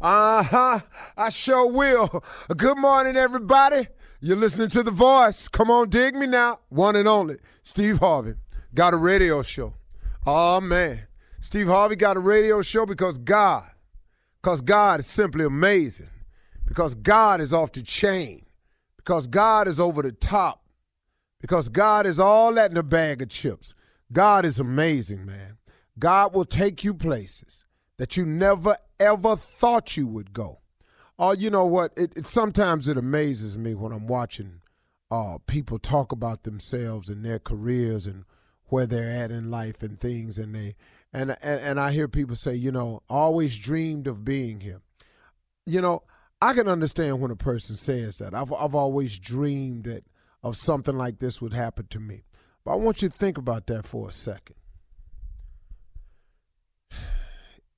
Uh-huh, I sure will. Good morning, everybody. You're listening to The Voice. Come on, dig me now. One and only, Steve Harvey. Got a radio show. Oh, man. Steve Harvey got a radio show because God is simply amazing. Because God is off the chain. Because God is over the top. Because God is all that in a bag of chips. God is amazing, man. God will take you places that you never, ever thought you would go. Or you know what? Sometimes it amazes me when I'm watching people talk about themselves and their careers and where they're at in life and things. And I hear people say, you know, always dreamed of being here. You know, I can understand when a person says that. I've always dreamed that of something like this would happen to me. But I want you to think about that for a second.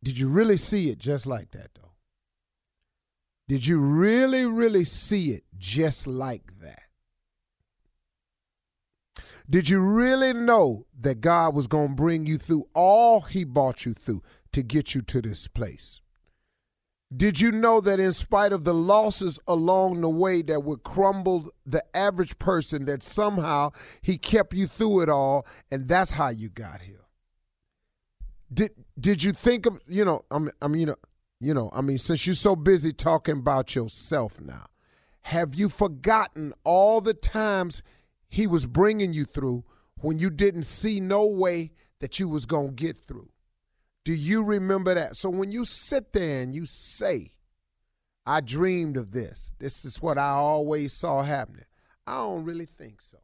Did you really see it just like that, though? Did you really, really see it just like that? Did you really know that God was going to bring you through all he brought you through to get you to this place? Did you know that in spite of the losses along the way that would crumble the average person, that somehow he kept you through it all, and that's how you got here? Did you think of, since you're so busy talking about yourself now, have you forgotten all the times he was bringing you through when you didn't see no way that you was going to get through? Do you remember that? So when you sit there and you say, I dreamed of this, this is what I always saw happening, I don't really think so.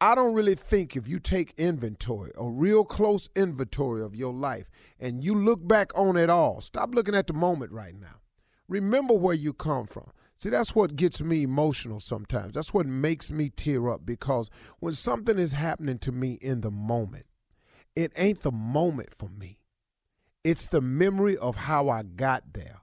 I don't really think if you take inventory, a real close inventory of your life, and you look back on it all, stop looking at the moment right now. Remember where you come from. See, that's what gets me emotional sometimes. That's what makes me tear up, because when something is happening to me in the moment, it ain't the moment for me. It's the memory of how I got there.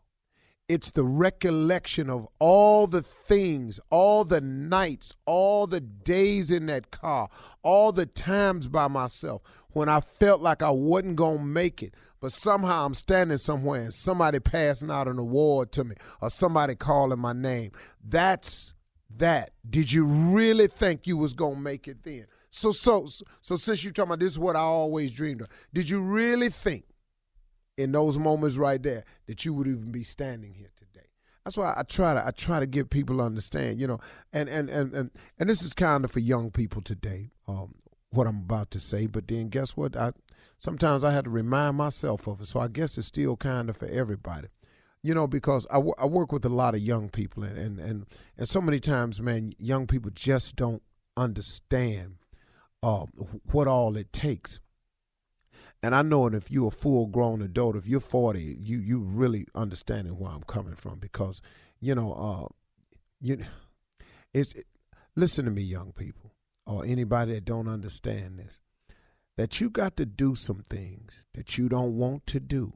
It's the recollection of all the things, all the nights, all the days in that car, all the times by myself when I felt like I wasn't going to make it, but somehow I'm standing somewhere and somebody passing out an award to me or somebody calling my name. That's that. Did you really think you was going to make it then? So since you're talking about this is what I always dreamed of, did you really think in those moments right there that you would even be standing here today? That's why I try to get people to understand, you know, and this is kind of for young people today, what I'm about to say, but then guess what? Sometimes I have to remind myself of it, so I guess it's still kind of for everybody, you know, because I work with a lot of young people, and so many times, man, young people just don't understand what all it takes. And I know it if you're a full-grown adult, if you're 40, you really understanding where I'm coming from, because, you know, listen to me, young people, or anybody that don't understand this, that you got to do some things that you don't want to do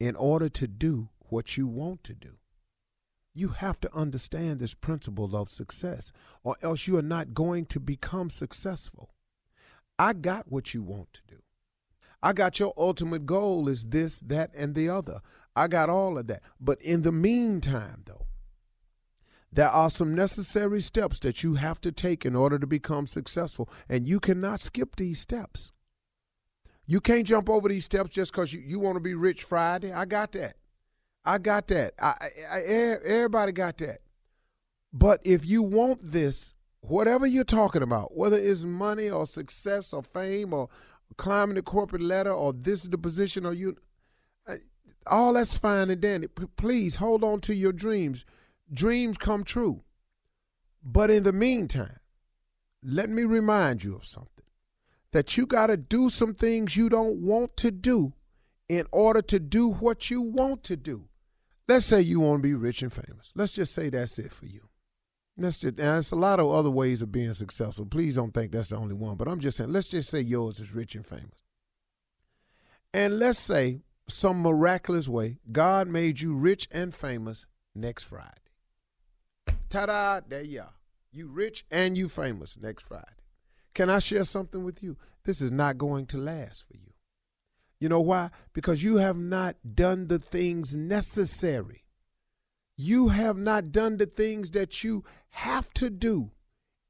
in order to do what you want to do. You have to understand this principle of success, or else you are not going to become successful. I got what you want to do. I got your ultimate goal is this, that, and the other. I got all of that. But in the meantime, though, there are some necessary steps that you have to take in order to become successful, and you cannot skip these steps. You can't jump over these steps just because you want to be rich Friday. I got that. Everybody got that. But if you want this, whatever you're talking about, whether it's money or success or fame or climbing the corporate ladder, or this is the position, or you, all that's fine and dandy. Please hold on to your dreams. Dreams come true. But in the meantime, let me remind you of something, that you got to do some things you don't want to do in order to do what you want to do. Let's say you want to be rich and famous. Let's just say that's it for you. There's a lot of other ways of being successful. Please don't think that's the only one. But I'm just saying, let's just say yours is rich and famous. And let's say some miraculous way, God made you rich and famous next Friday. Ta-da, there you are. You rich and you famous next Friday. Can I share something with you? This is not going to last for you. You know why? Because you have not done the things necessary You have not done the things that you have to do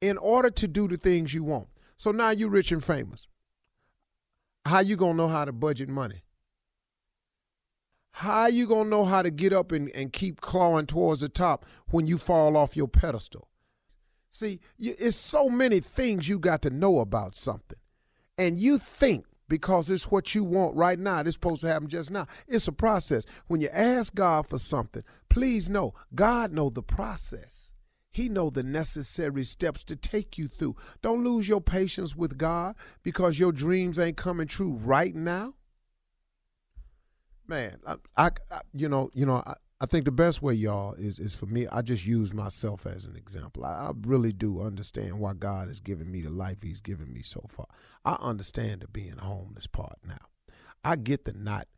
in order to do the things you want. So now you're rich and famous. How you gonna know how to budget money? How you gonna know how to get up and keep clawing towards the top when you fall off your pedestal? See, it's so many things you got to know about something. And you think because it's what you want right now, it's supposed to happen just now. It's a process. When you ask God for something, please know, God know the process. He know the necessary steps to take you through. Don't lose your patience with God because your dreams ain't coming true right now. Man, I think the best way, y'all, is for me, I just use myself as an example. I really do understand why God has given me the life he's given me so far. I understand the being homeless part now. I get the not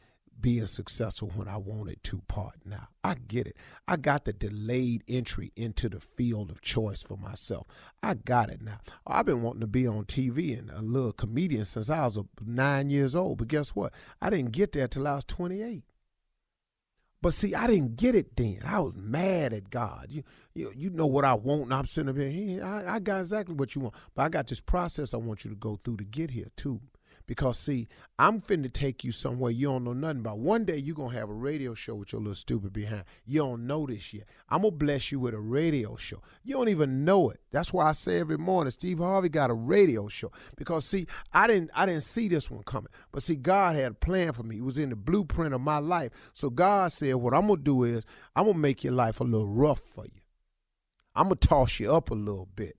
being successful when I wanted to part now. I get it. I got the delayed entry into the field of choice for myself. I got it now. I've been wanting to be on TV and a little comedian since I was 9 years old. But guess what? I didn't get there till I was 28. But see, I didn't get it then. I was mad at God. You know what I want, and I'm sitting up here. I got exactly what you want. But I got this process I want you to go through to get here, too. Because, see, I'm finna take you somewhere you don't know nothing about. One day you're going to have a radio show with your little stupid behind. You don't know this yet. I'm going to bless you with a radio show. You don't even know it. That's why I say every morning, Steve Harvey got a radio show. Because, see, I didn't see this one coming. But, see, God had a plan for me. It was in the blueprint of my life. So God said, what I'm going to do is I'm going to make your life a little rough for you. I'm going to toss you up a little bit.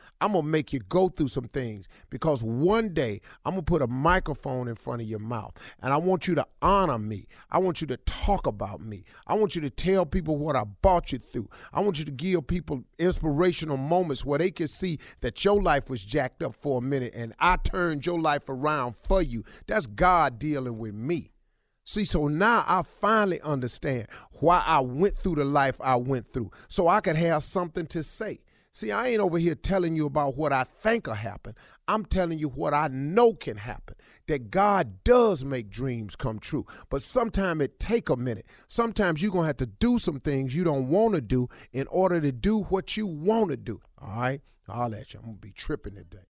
I'm gonna make you go through some things because one day I'm gonna put a microphone in front of your mouth and I want you to honor me. I want you to talk about me. I want you to tell people what I brought you through. I want you to give people inspirational moments where they can see that your life was jacked up for a minute and I turned your life around for you. That's God dealing with me. See, so now I finally understand why I went through the life I went through so I could have something to say. See, I ain't over here telling you about what I think will happen. I'm telling you what I know can happen, that God does make dreams come true. But sometimes it take a minute. Sometimes you're going to have to do some things you don't want to do in order to do what you want to do. All right? I'll let you. I'm going to be tripping today.